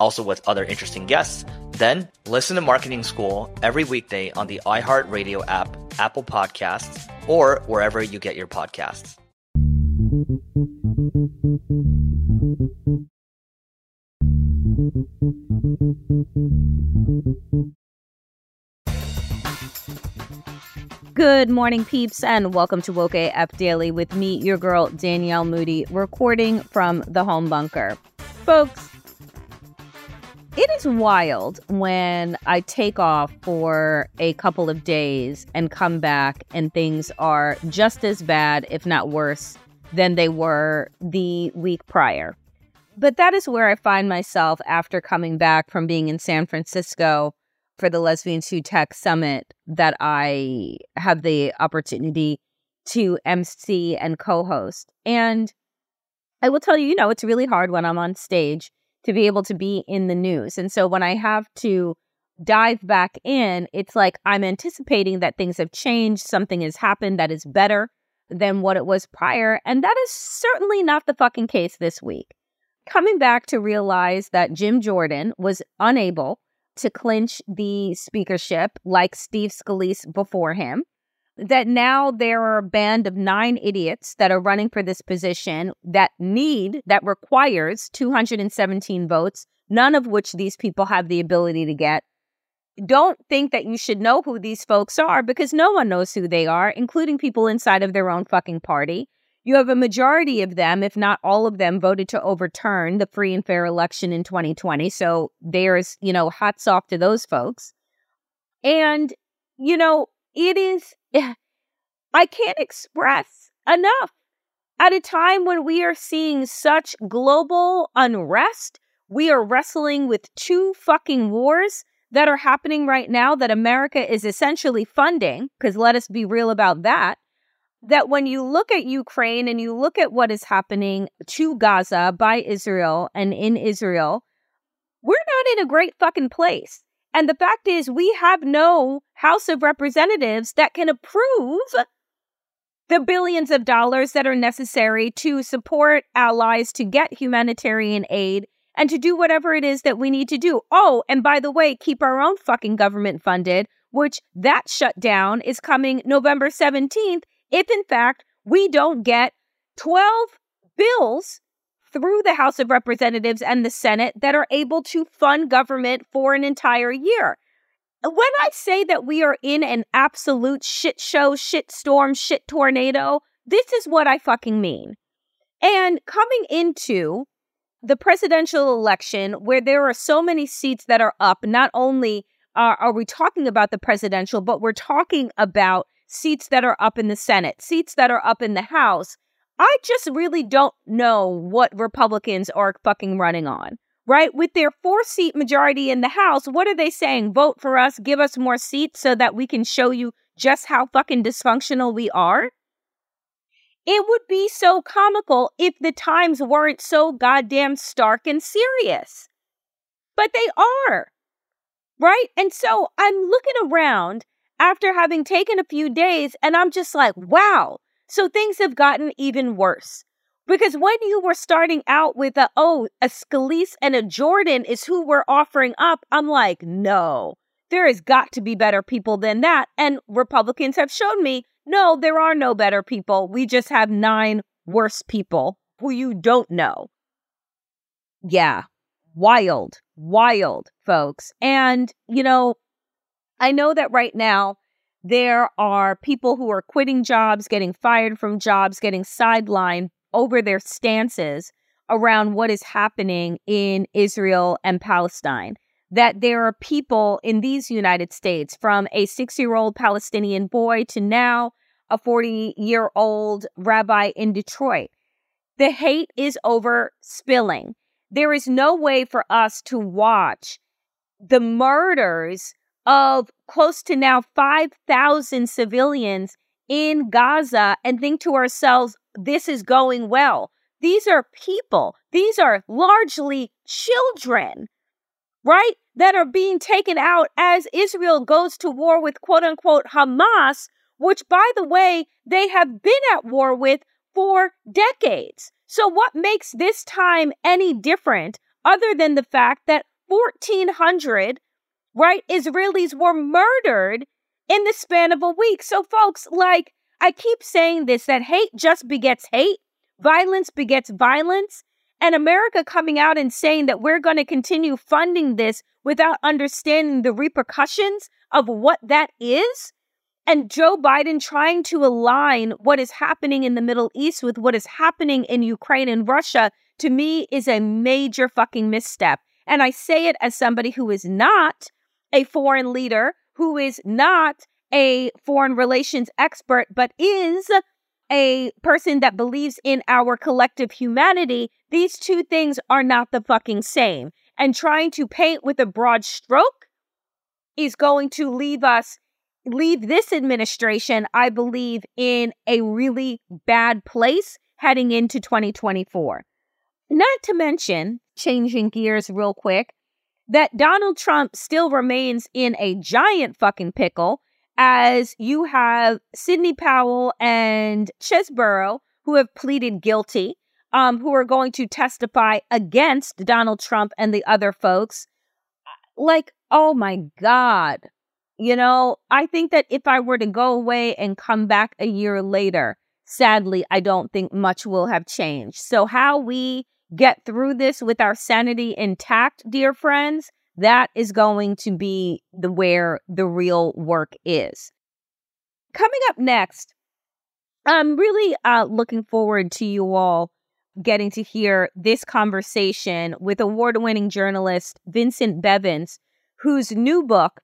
also with other interesting guests, then listen to Marketing School every weekday on the iHeartRadio app, Apple Podcasts, or wherever you get your podcasts. Good morning, peeps, and welcome to Woke AF Daily with me, your girl, Danielle Moody, recording from the home bunker. Folks, it is wild when I take off for a couple of days and come back and things are just as bad, if not worse, than they were the week prior. But that is where I find myself after coming back from being in San Francisco for the Lesbians Who Tech Summit that I have the opportunity to MC and co-host. And I will tell you, you know, it's really hard when I'm on stage to be able to be in the news. And so when I have to dive back in, it's like I'm anticipating that things have changed, something has happened that is better than what it was prior. And that is certainly not the fucking case this week. Coming back to realize that Jim Jordan was unable to clinch the speakership like Steve Scalise before him, that now there are a band of 9 idiots that are running for this position that requires 217 votes, none of which these people have the ability to get. Don't think that you should know who these folks are, because no one knows who they are, including people inside of their own fucking party. You have a majority of them, if not all of them, voted to overturn the free and fair election in 2020. So there's, you know, hats off to those folks. And, you know, it is, I can't express enough, at a time when we are seeing such global unrest, we are wrestling with 2 fucking wars that are happening right now that America is essentially funding, because let us be real about that, that when you look at Ukraine and you look at what is happening to Gaza by Israel and in Israel, we're not in a great fucking place. And the fact is, we have no House of Representatives that can approve the billions of dollars that are necessary to support allies, to get humanitarian aid, and to do whatever it is that we need to do. Oh, and by the way, keep our own fucking government funded, which that shutdown is coming November 17th, if in fact we don't get 12 bills through the House of Representatives and the Senate that are able to fund government for an entire year. When I say that we are in an absolute shit show, shit storm, shit tornado, this is what I fucking mean. And coming into the presidential election, where there are so many seats that are up, not only are we talking about the presidential, but we're talking about seats that are up in the Senate, seats that are up in the House. I just really don't know what Republicans are fucking running on, right? With their 4-seat majority in the House, what are they saying? Vote for us, give us more seats so that we can show you just how fucking dysfunctional we are? It would be so comical if the times weren't so goddamn stark and serious. But they are, right? And so I'm looking around after having taken a few days, and I'm just like, wow. So things have gotten even worse. Because when you were starting out with a Scalise and a Jordan is who we're offering up, I'm like, no, there has got to be better people than that. And Republicans have shown me, no, there are no better people. We just have 9 worse people who you don't know. Yeah, wild, wild, folks. And, you know, I know that right now, there are people who are quitting jobs, getting fired from jobs, getting sidelined over their stances around what is happening in Israel and Palestine. That there are people in these United States, from a 6-year-old Palestinian boy to now a 40-year-old rabbi in Detroit. The hate is overspilling. There is no way for us to watch the murders of close to now 5,000 civilians in Gaza and think to ourselves, this is going well. These are people, these are largely children, right, that are being taken out as Israel goes to war with quote unquote Hamas, which, by the way, they have been at war with for decades. So what makes this time any different other than the fact that 1,400 right, Israelis were murdered in the span of a week. So folks, like, I keep saying this, that hate just begets hate, violence begets violence, and America coming out and saying that we're going to continue funding this without understanding the repercussions of what that is, and Joe Biden trying to align what is happening in the Middle East with what is happening in Ukraine and Russia, to me is a major fucking misstep. And I say it as somebody who is not a foreign leader, who is not a foreign relations expert, but is a person that believes in our collective humanity. These two things are not the fucking same. And trying to paint with a broad stroke is going to leave this administration, I believe, in a really bad place heading into 2024. Not to mention, changing gears real quick, that Donald Trump still remains in a giant fucking pickle, as you have Sidney Powell and Chesborough, who have pleaded guilty, who are going to testify against Donald Trump and the other folks. Like, oh my God. You know, I think that if I were to go away and come back a year later, sadly, I don't think much will have changed. So how we get through this with our sanity intact, dear friends, that is going to be where the real work is. Coming up next, I'm really looking forward to you all getting to hear this conversation with award-winning journalist Vincent Bevins, whose new book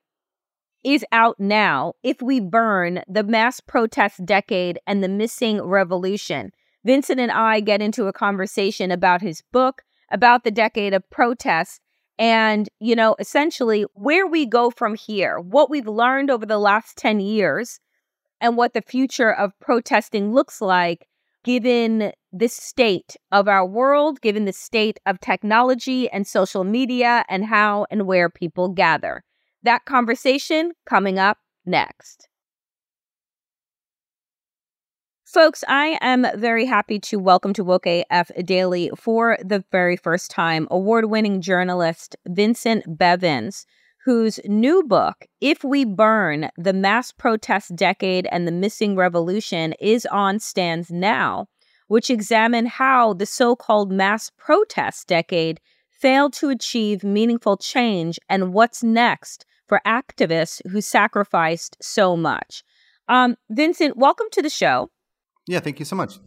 is out now, If We Burn, The Mass Protest Decade and the Missing Revolution. Vincent and I get into a conversation about his book, about the decade of protest, and, you know, essentially where we go from here, what we've learned over the last 10 years, and what the future of protesting looks like, given the state of our world, given the state of technology and social media, and how and where people gather. That conversation coming up next. Folks, I am very happy to welcome to Woke AF Daily for the very first time award-winning journalist Vincent Bevins, whose new book, If We Burn, The Mass Protest Decade and the Missing Revolution, is on stands now, which examine how the so-called mass protest decade failed to achieve meaningful change and what's next for activists who sacrificed so much. Vincent, welcome to the show. Yeah, thank you so much.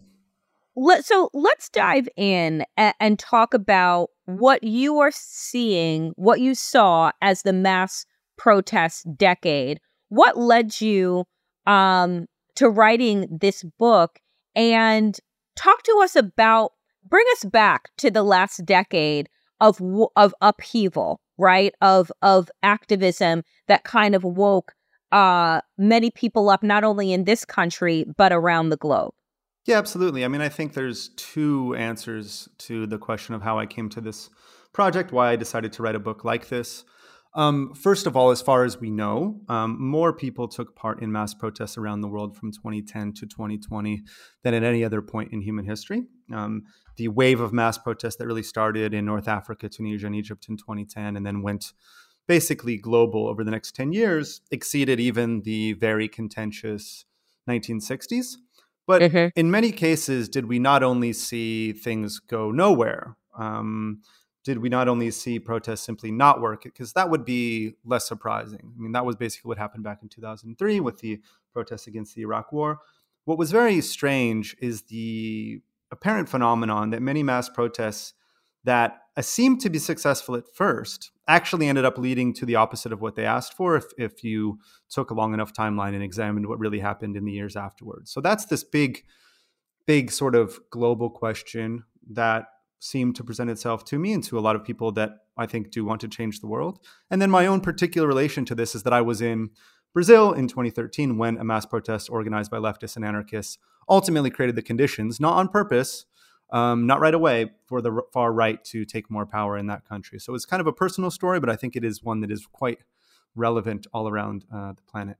So let's dive in and talk about what you are seeing, what you saw as the mass protest decade. What led you to writing this book? And talk to us about, bring us back to the last decade of upheaval, right? Of activism that kind of woke many people up, not only in this country, but around the globe. Yeah, absolutely. I mean, I think there's two answers to the question of how I came to this project, why I decided to write a book like this. First of all, as far as we know, more people took part in mass protests around the world from 2010 to 2020 than at any other point in human history. The wave of mass protests that really started in North Africa, Tunisia, and Egypt in 2010, and then went basically global over the next 10 years, exceeded even the very contentious 1960s. But in many cases, did we not only see things go nowhere? Did we not only see protests simply not work? Because that would be less surprising. I mean, that was basically what happened back in 2003 with the protests against the Iraq War. What was very strange is the apparent phenomenon that many mass protests that seemed to be successful at first actually ended up leading to the opposite of what they asked for if you took a long enough timeline and examined what really happened in the years afterwards. So that's this big, big sort of global question that seemed to present itself to me and to a lot of people that I think do want to change the world. And then my own particular relation to this is that I was in Brazil in 2013 when a mass protest organized by leftists and anarchists ultimately created the conditions, not on purpose, not right away, for the far right to take more power in that country. So it's kind of a personal story, but I think it is one that is quite relevant all around the planet.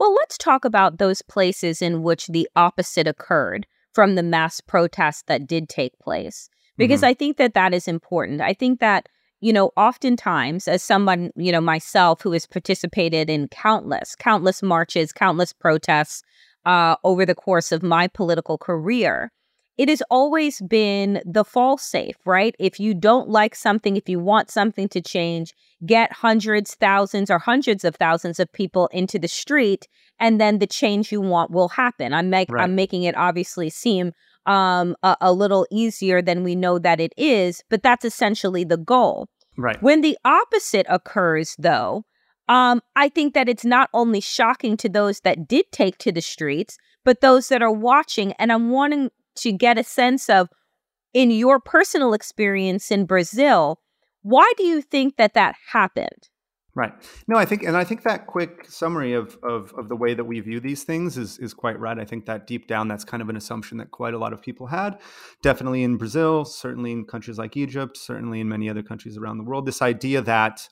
Well, let's talk about those places in which the opposite occurred from the mass protests that did take place, because I think that that is important. I think that, you know, oftentimes as someone, you know, myself who has participated in countless marches, countless protests over the course of my political career, it has always been the fail-safe, right? If you don't like something, if you want something to change, get hundreds, thousands, or hundreds of thousands of people into the street, and then the change you want will happen. I'm making it obviously seem a little easier than we know that it is, but that's essentially the goal. Right. When the opposite occurs, though, I think that it's not only shocking to those that did take to the streets, but those that are watching, and I'm wanting to get a sense of, in your personal experience in Brazil, why do you think that that happened? Right. No, I think that quick summary of the way that we view these things is quite right. I think that deep down, that's kind of an assumption that quite a lot of people had, definitely in Brazil, certainly in countries like Egypt, certainly in many other countries around the world, this idea that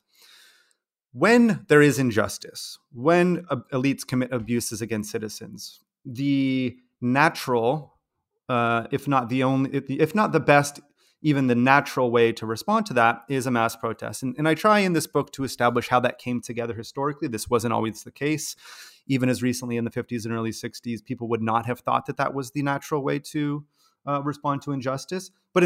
when there is injustice, when elites commit abuses against citizens, the natural, if not the best, even the natural way to respond to that is a mass protest. And I try in this book to establish how that came together historically. This wasn't always the case. Even as recently in the 50s and early 60s, people would not have thought that that was the natural way to respond to injustice. But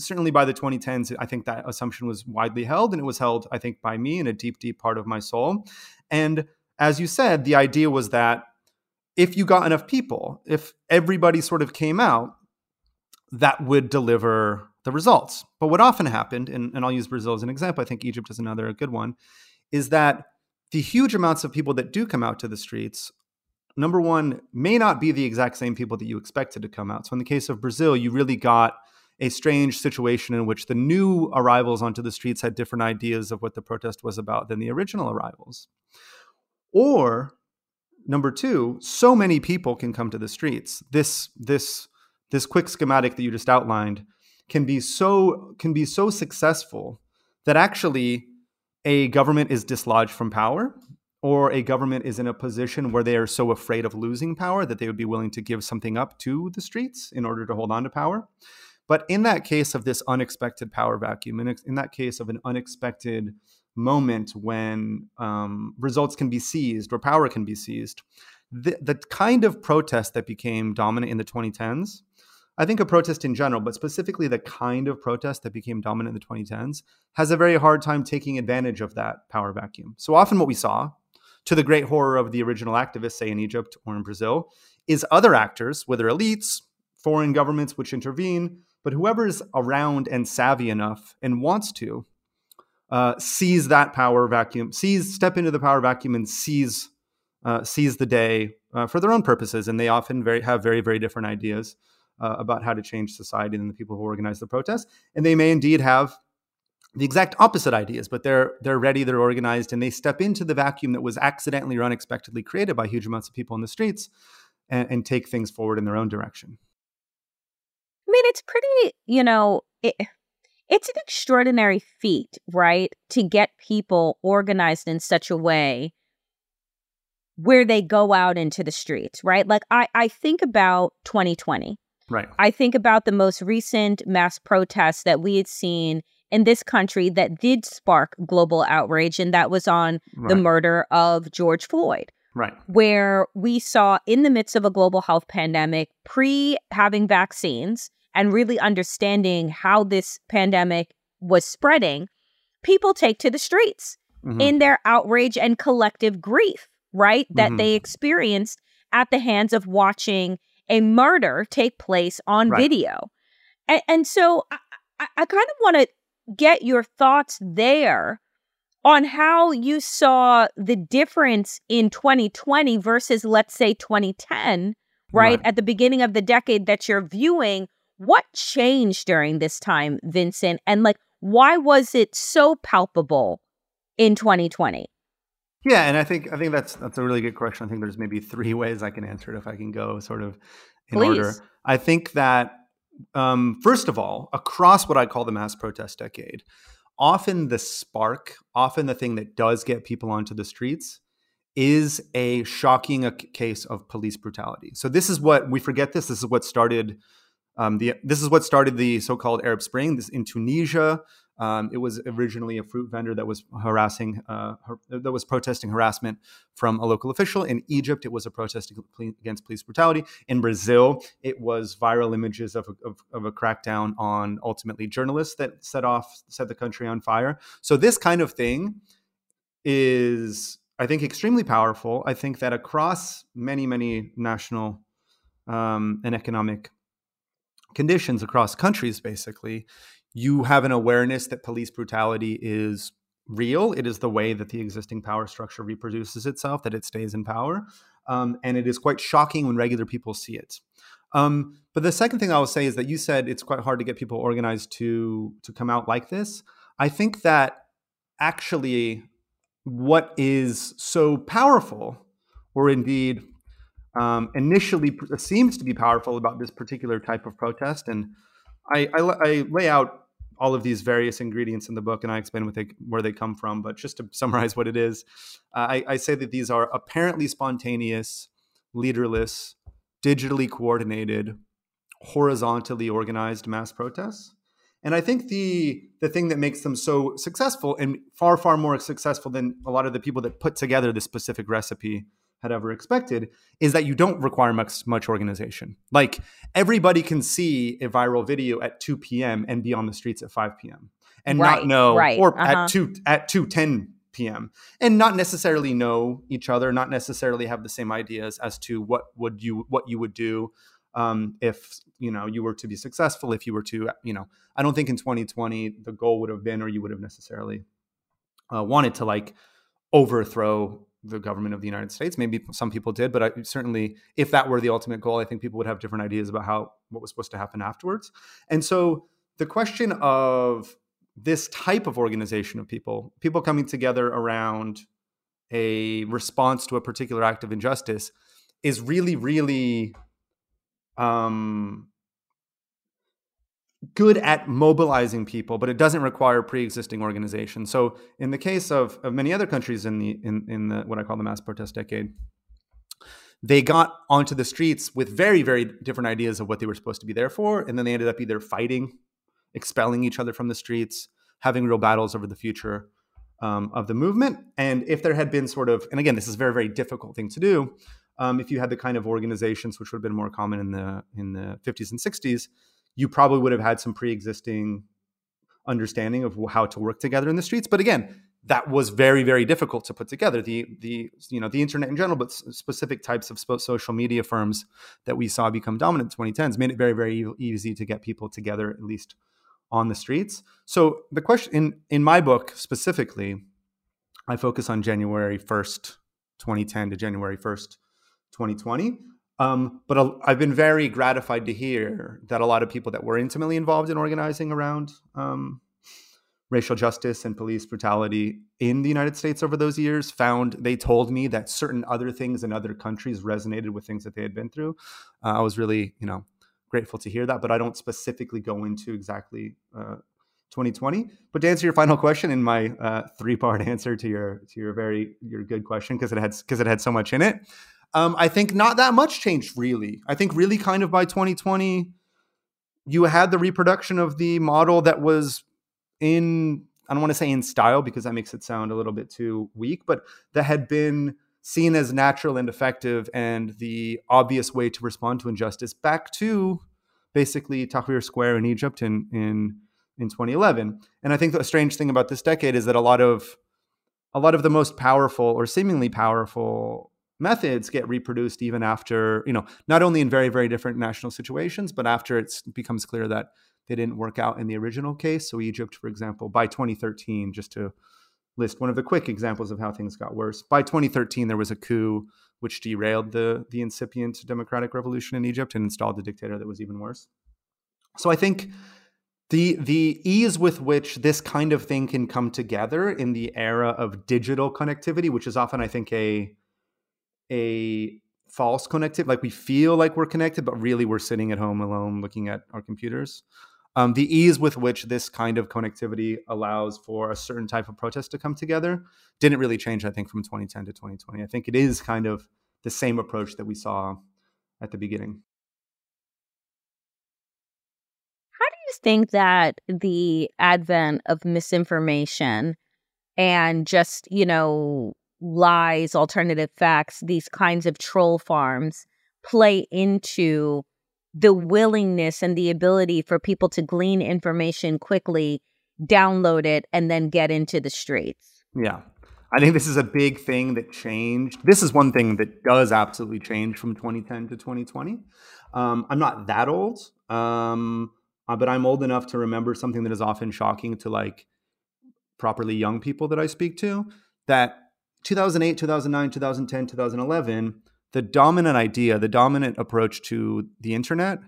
certainly by the 2010s, I think that assumption was widely held, and it was held, I think, by me in a deep, deep part of my soul. And as you said, the idea was that if you got enough people, if everybody sort of came out, that would deliver the results. But what often happened, and I'll use Brazil as an example, I think Egypt is another good one, is that the huge amounts of people that do come out to the streets, number one, may not be the exact same people that you expected to come out. So in the case of Brazil, you really got a strange situation in which the new arrivals onto the streets had different ideas of what the protest was about than the original arrivals. Or number two, so many people can come to the streets. This quick schematic that you just outlined can be so successful that actually a government is dislodged from power, or a government is in a position where they are so afraid of losing power that they would be willing to give something up to the streets in order to hold on to power. But in that case of this unexpected power vacuum, in that case of an unexpected moment when results can be seized or power can be seized, the kind of protest that became dominant in the 2010s, I think a protest in general, but specifically the kind of protest that became dominant in the 2010s, has a very hard time taking advantage of that power vacuum. So often what we saw, to the great horror of the original activists, say in Egypt or in Brazil, is other actors, whether elites, foreign governments which intervene, but whoever is around and savvy enough and wants to seize that power vacuum, step into the power vacuum and seize the day for their own purposes. And they often have very, very different ideas about how to change society than the people who organize the protest. And they may indeed have the exact opposite ideas, but they're ready, they're organized, and they step into the vacuum that was accidentally or unexpectedly created by huge amounts of people in the streets and take things forward in their own direction. I mean, it's pretty, you know, it, It's an extraordinary feat, right, to get people organized in such a way where they go out into the streets, right? Like, I think about 2020. Right. I think about the most recent mass protests that we had seen in this country that did spark global outrage, and that was on the murder of George Floyd. Right. Where we saw, in the midst of a global health pandemic, pre-having vaccines and really understanding how this pandemic was spreading, people take to the streets in their outrage and collective grief, right, that they experienced at the hands of watching a murder take place on video. And so I kind of want to get your thoughts there on how you saw the difference in 2020 versus, let's say, 2010, right? At the beginning of the decade that you're viewing. What changed during this time, Vincent? And like, why was it so palpable in 2020? Yeah, and I think that's a really good question. I think there's maybe three ways I can answer it if I can go sort of in order. I think that, first of all, across what I call the mass protest decade, often the spark, often the thing that does get people onto the streets is a shocking case of police brutality. So this is what, we forget this, this is what started the so-called Arab Spring. This in Tunisia. It was originally a fruit vendor that was protesting harassment from a local official. In Egypt, it was a protest against police brutality. In Brazil, it was viral images of a crackdown on ultimately journalists that set the country on fire. So this kind of thing is, I think, extremely powerful. I think that across many, many national and economic conditions across countries, basically, you have an awareness that police brutality is real. It is the way that the existing power structure reproduces itself, that it stays in power. And it is quite shocking when regular people see it. But the second thing I will say is that you said it's quite hard to get people organized to come out like this. I think that actually what is so powerful, or indeed initially seems to be powerful about this particular type of protest, and I lay out all of these various ingredients in the book, and I explain where they come from. But just to summarize what it is, I say that these are apparently spontaneous, leaderless, digitally coordinated, horizontally organized mass protests. And I think the thing that makes them so successful, and far, far more successful than a lot of the people that put together this specific recipe had ever expected, is that you don't require much organization. Like, everybody can see a viral video at 2 p.m. and be on the streets at 5 p.m. and not know, or at 2:10 p.m. and not necessarily know each other, not necessarily have the same ideas as to what you would do if, you know, you were to be successful, if you were to, you know, I don't think in 2020 the goal would have been, or you would have necessarily wanted to, like, overthrow the government of the United States. Maybe some people did, but certainly if that were the ultimate goal, I think people would have different ideas about what was supposed to happen afterwards. And so the question of this type of organization of people coming together around a response to a particular act of injustice is really, really good at mobilizing people, but it doesn't require pre-existing organization. So in the case of many other countries in the what I call the mass protest decade, they got onto the streets with very, very different ideas of what they were supposed to be there for. And then they ended up either fighting, expelling each other from the streets, having real battles over the future of the movement. And if there had been sort of, and again, this is a very, very difficult thing to do, if you had the kind of organizations which would have been more common in the 50s and 60s, you probably would have had some pre-existing understanding of how to work together in the streets. But again, that was very, very difficult to put together. The internet in general, but specific types of social media firms that we saw become dominant in the 2010s made it very, very easy to get people together, at least on the streets. So the question in my book specifically, I focus on January 1st, 2010 to January 1st, 2020. But I've been very gratified to hear that a lot of people that were intimately involved in organizing around racial justice and police brutality in the United States over those years they told me that certain other things in other countries resonated with things that they had been through. I was really, grateful to hear that, but I don't specifically go into exactly 2020. But to answer your final question, in my three-part answer to your good question, because it had so much in it, I think not that much changed really. I think really kind of by 2020, you had the reproduction of the model that was in, I don't want to say in style because that makes it sound a little bit too weak, but that had been seen as natural and effective and the obvious way to respond to injustice back to basically Tahrir Square in Egypt in 2011. And I think the strange thing about this decade is that a lot of the most powerful or seemingly powerful methods get reproduced even after, not only in very, very different national situations, but after it becomes clear that they didn't work out in the original case. So Egypt, for example, by 2013, just to list one of the quick examples of how things got worse, by 2013, there was a coup which derailed the incipient democratic revolution in Egypt and installed a dictator that was even worse. So I think the ease with which this kind of thing can come together in the era of digital connectivity, which is often, I think, a false connectivity, like we feel like we're connected, but really we're sitting at home alone looking at our computers. The ease with which this kind of connectivity allows for a certain type of protest to come together didn't really change, I think, from 2010 to 2020. I think it is kind of the same approach that we saw at the beginning. How do you think that the advent of misinformation and just, lies, alternative facts, these kinds of troll farms play into the willingness and the ability for people to glean information quickly, download it, and then get into the streets? Yeah. I think this is a big thing that changed. This is one thing that does absolutely change from 2010 to 2020. I'm not that old, but I'm old enough to remember something that is often shocking to properly young people that I speak to, that 2008, 2009, 2010, 2011, the dominant approach to the internet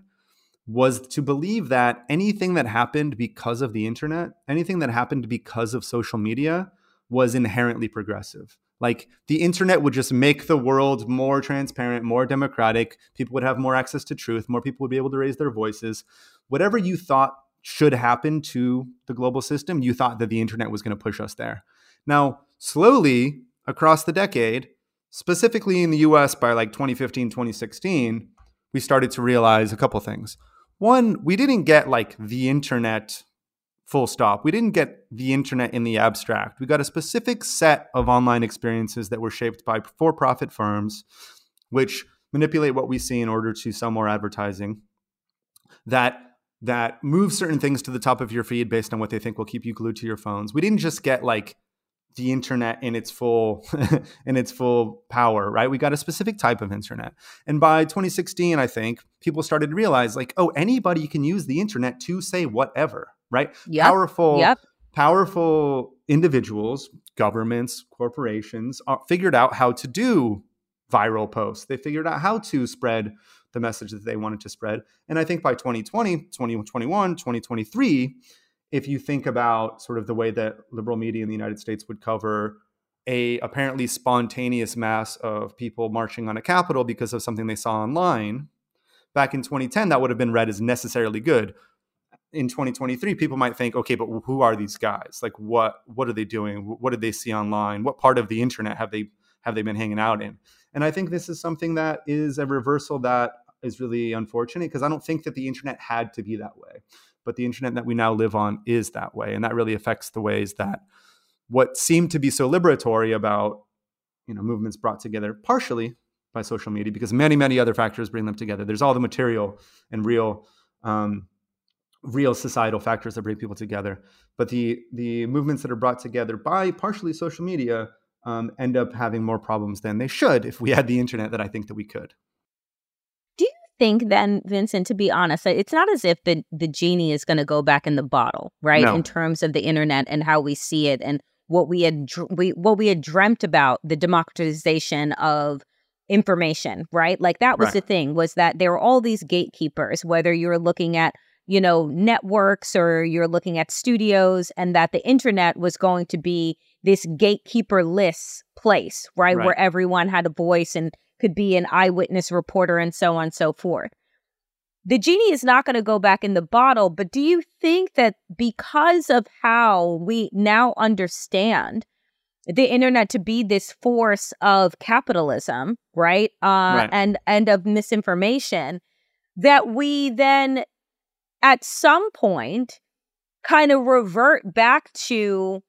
was to believe that anything that happened because of the internet, anything that happened because of social media was inherently progressive. Like the internet would just make the world more transparent, more democratic. People would have more access to truth. More people would be able to raise their voices. Whatever you thought should happen to the global system, you thought that the internet was going to push us there. Now, slowly, across the decade, specifically in the US by 2015, 2016, we started to realize a couple things. One, we didn't get the internet full stop. We didn't get the internet in the abstract. We got a specific set of online experiences that were shaped by for-profit firms, which manipulate what we see in order to sell more advertising, that move certain things to the top of your feed based on what they think will keep you glued to your phones. We didn't just get the internet in its full power, right? We got a specific type of internet. And by 2016, I think people started to realize anybody can use the internet to say whatever, right? Yep. Powerful individuals, governments, corporations figured out how to do viral posts. They figured out how to spread the message that they wanted to spread. And I think by 2020, 2021, 2023, if you think about sort of the way that liberal media in the United States would cover a apparently spontaneous mass of people marching on a Capitol because of something they saw online, back in 2010, that would have been read as necessarily good. In 2023, people might think, okay, but who are these guys? What are they doing? What did they see online? What part of the internet have they been hanging out in? And I think this is something that is a reversal that is really unfortunate, because I don't think that the internet had to be that way. But the internet that we now live on is that way. And that really affects the ways that what seemed to be so liberatory about, movements brought together partially by social media, because many, many other factors bring them together. There's all the material and real societal factors that bring people together. But the movements that are brought together by partially social media end up having more problems than they should if we had the internet that I think that we could. Think then, Vincent, to be honest, it's not as if the genie is going to go back in the bottle, right? No. In terms of the internet and how we see it and what we had dreamt about, the democratization of information, right? That was the thing, was that there were all these gatekeepers, whether you're looking at, networks or you're looking at studios, and that the internet was going to be this gatekeeper-less place, right? Where everyone had a voice and could be an eyewitness reporter and so on and so forth. the genie is not going to go back in the bottle, but do you think that because of how we now understand the internet to be this force of capitalism, right? And of misinformation, that we then at some point kind of revert back to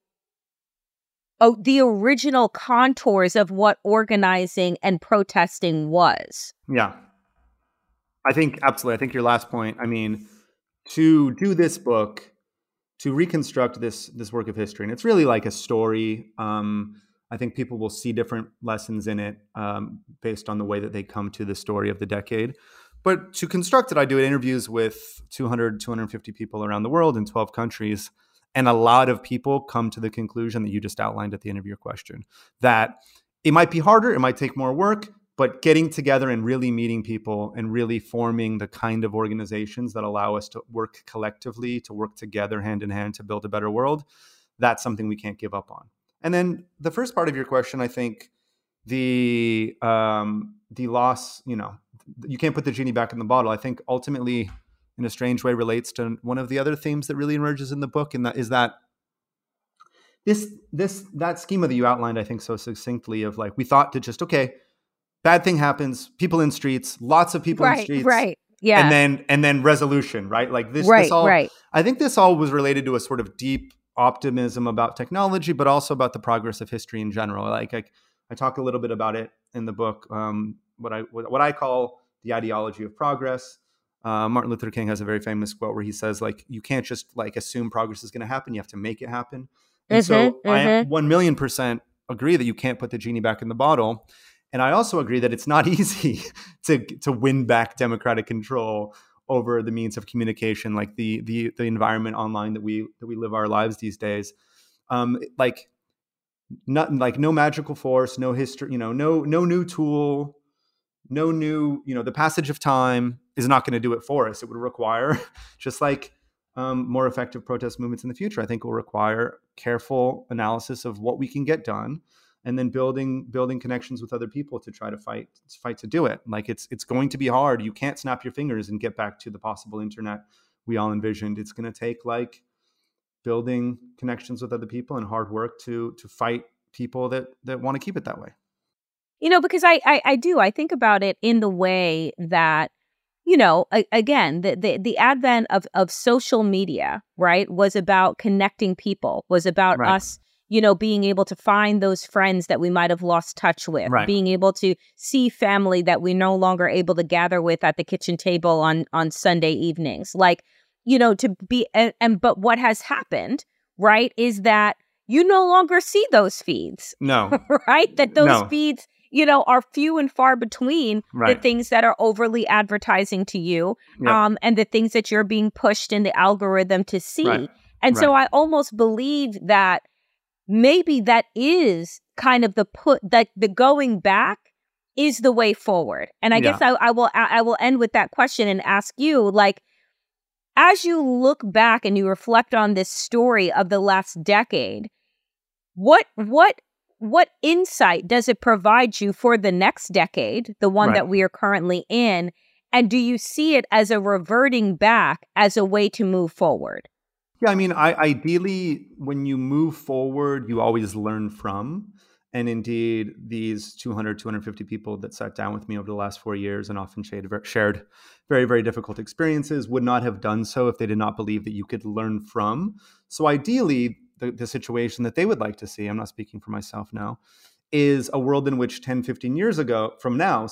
the original contours of what organizing and protesting was. Yeah. I think, absolutely. I think your last point, I mean, to do this book, to reconstruct this work of history, and it's really like a story. I think people will see different lessons in it based on the way that they come to the story of the decade. But to construct it, I do interviews with 200, 250 people around the world in 12 countries. And a lot of people come to the conclusion that you just outlined at the end of your question, that it might be harder, it might take more work, but getting together and really meeting people and really forming the kind of organizations that allow us to work collectively, to work together hand in hand to build a better world, that's something we can't give up on. And then the first part of your question, I think the loss, you know, you can't put the genie back in the bottle. I think ultimately, in a strange way, relates to one of the other themes that really emerges in the book, and that is that that schema that you outlined, I think, so succinctly, of like, we thought to just, okay, bad thing happens, people in streets, lots of people in streets, yeah, and then resolution, right? Like this all. I think this all was related to a sort of deep optimism about technology, but also about the progress of history in general. Like I talk a little bit about it in the book, what I call the ideology of progress. Martin Luther King has a very famous quote where he says, like, you can't just like assume progress is going to happen. You have to make it happen. And so I 1,000,000% agree that you can't put the genie back in the bottle. And I also agree that it's not easy to win back democratic control over the means of communication, like the environment online that we live our lives these days. No magical force, no history, you know, no new tool, no new, you know, the passage of time is not going to do it for us. It would require, just like more effective protest movements in the future, I think will require careful analysis of what we can get done, and then building connections with other people to try to fight to do it. Like it's going to be hard. You can't snap your fingers and get back to the possible internet we all envisioned. It's going to take like building connections with other people and hard work to fight people that want to keep it that way. You know, because I think about it in the way that, you know, again, the advent of social media, right, was about connecting people, was about us, you know, being able to find those friends that we might have lost touch with, being able to see family that we're no longer able to gather with at the kitchen table on Sunday evenings. Like, you know, to be, but what has happened, right, is that you no longer see those feeds. No. Right? That those feeds, you know, are few and far between the things that are overly advertising to you and the things that you're being pushed in the algorithm to see. So I almost believe that maybe that is kind of the going back is the way forward. And I guess I will end with that question and ask you, like, as you look back and you reflect on this story of the last decade, what insight does it provide you for the next decade, the one that we are currently in? And do you see it as a reverting back as a way to move forward? Yeah, I mean, ideally, when you move forward, you always learn from. And indeed, these 200, 250 people that sat down with me over the last 4 years and often shared very, very difficult experiences would not have done so if they did not believe that you could learn from. So ideally, the situation that they would like to see, I'm not speaking for myself now, is a world in which 10, 15 years ago, from now,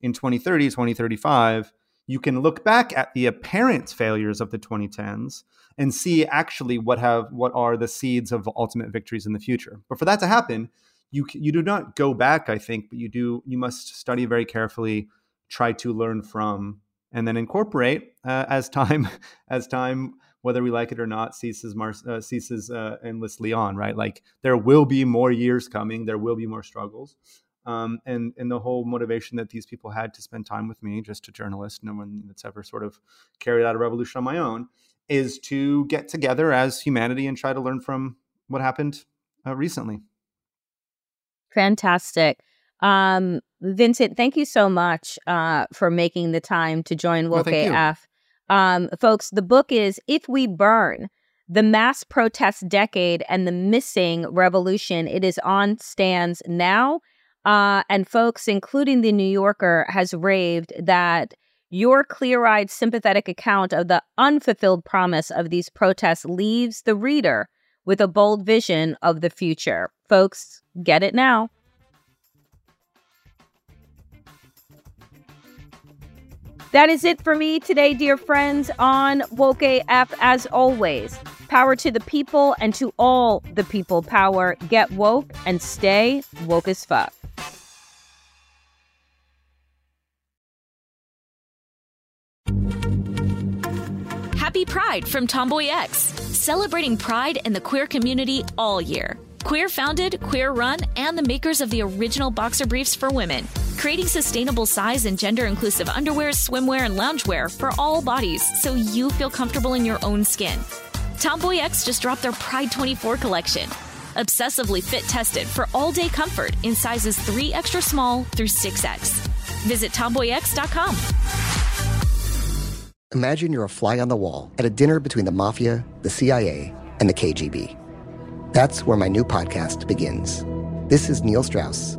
in 2030, 2035, you can look back at the apparent failures of the 2010s and see actually what are the seeds of ultimate victories in the future. But for that to happen, you do not go back, I think, but you must study very carefully, try to learn from, and then incorporate as time. Whether we like it or not, ceases endlessly on, right? Like there will be more years coming, there will be more struggles. And the whole motivation that these people had to spend time with me, just a journalist, no one that's ever sort of carried out a revolution on my own, is to get together as humanity and try to learn from what happened recently. Fantastic. Vincent, thank you so much for making the time to join Woke AF. Folks, the book is If We Burn, The Mass Protest Decade and the Missing Revolution. It is on stands now. And folks, including The New Yorker, has raved that your clear-eyed, sympathetic account of the unfulfilled promise of these protests leaves the reader with a bold vision of the future. Folks, get it now. That is it for me today, dear friends, on Woke AF. As always, power to the people and to all the people power. Get woke and stay woke as fuck. Happy Pride from Tomboy X, celebrating pride and the queer community all year. Queer founded, queer run, and the makers of the original boxer briefs for women, creating sustainable size and gender inclusive underwear, swimwear, and loungewear for all bodies so you feel comfortable in your own skin. Tomboy X just dropped their Pride 24 collection, obsessively fit tested for all day comfort in sizes 3 extra small through 6X. Visit tomboyx.com. Imagine you're a fly on the wall at a dinner between the mafia, the CIA, and the KGB. That's where my new podcast begins. This is Neil Strauss,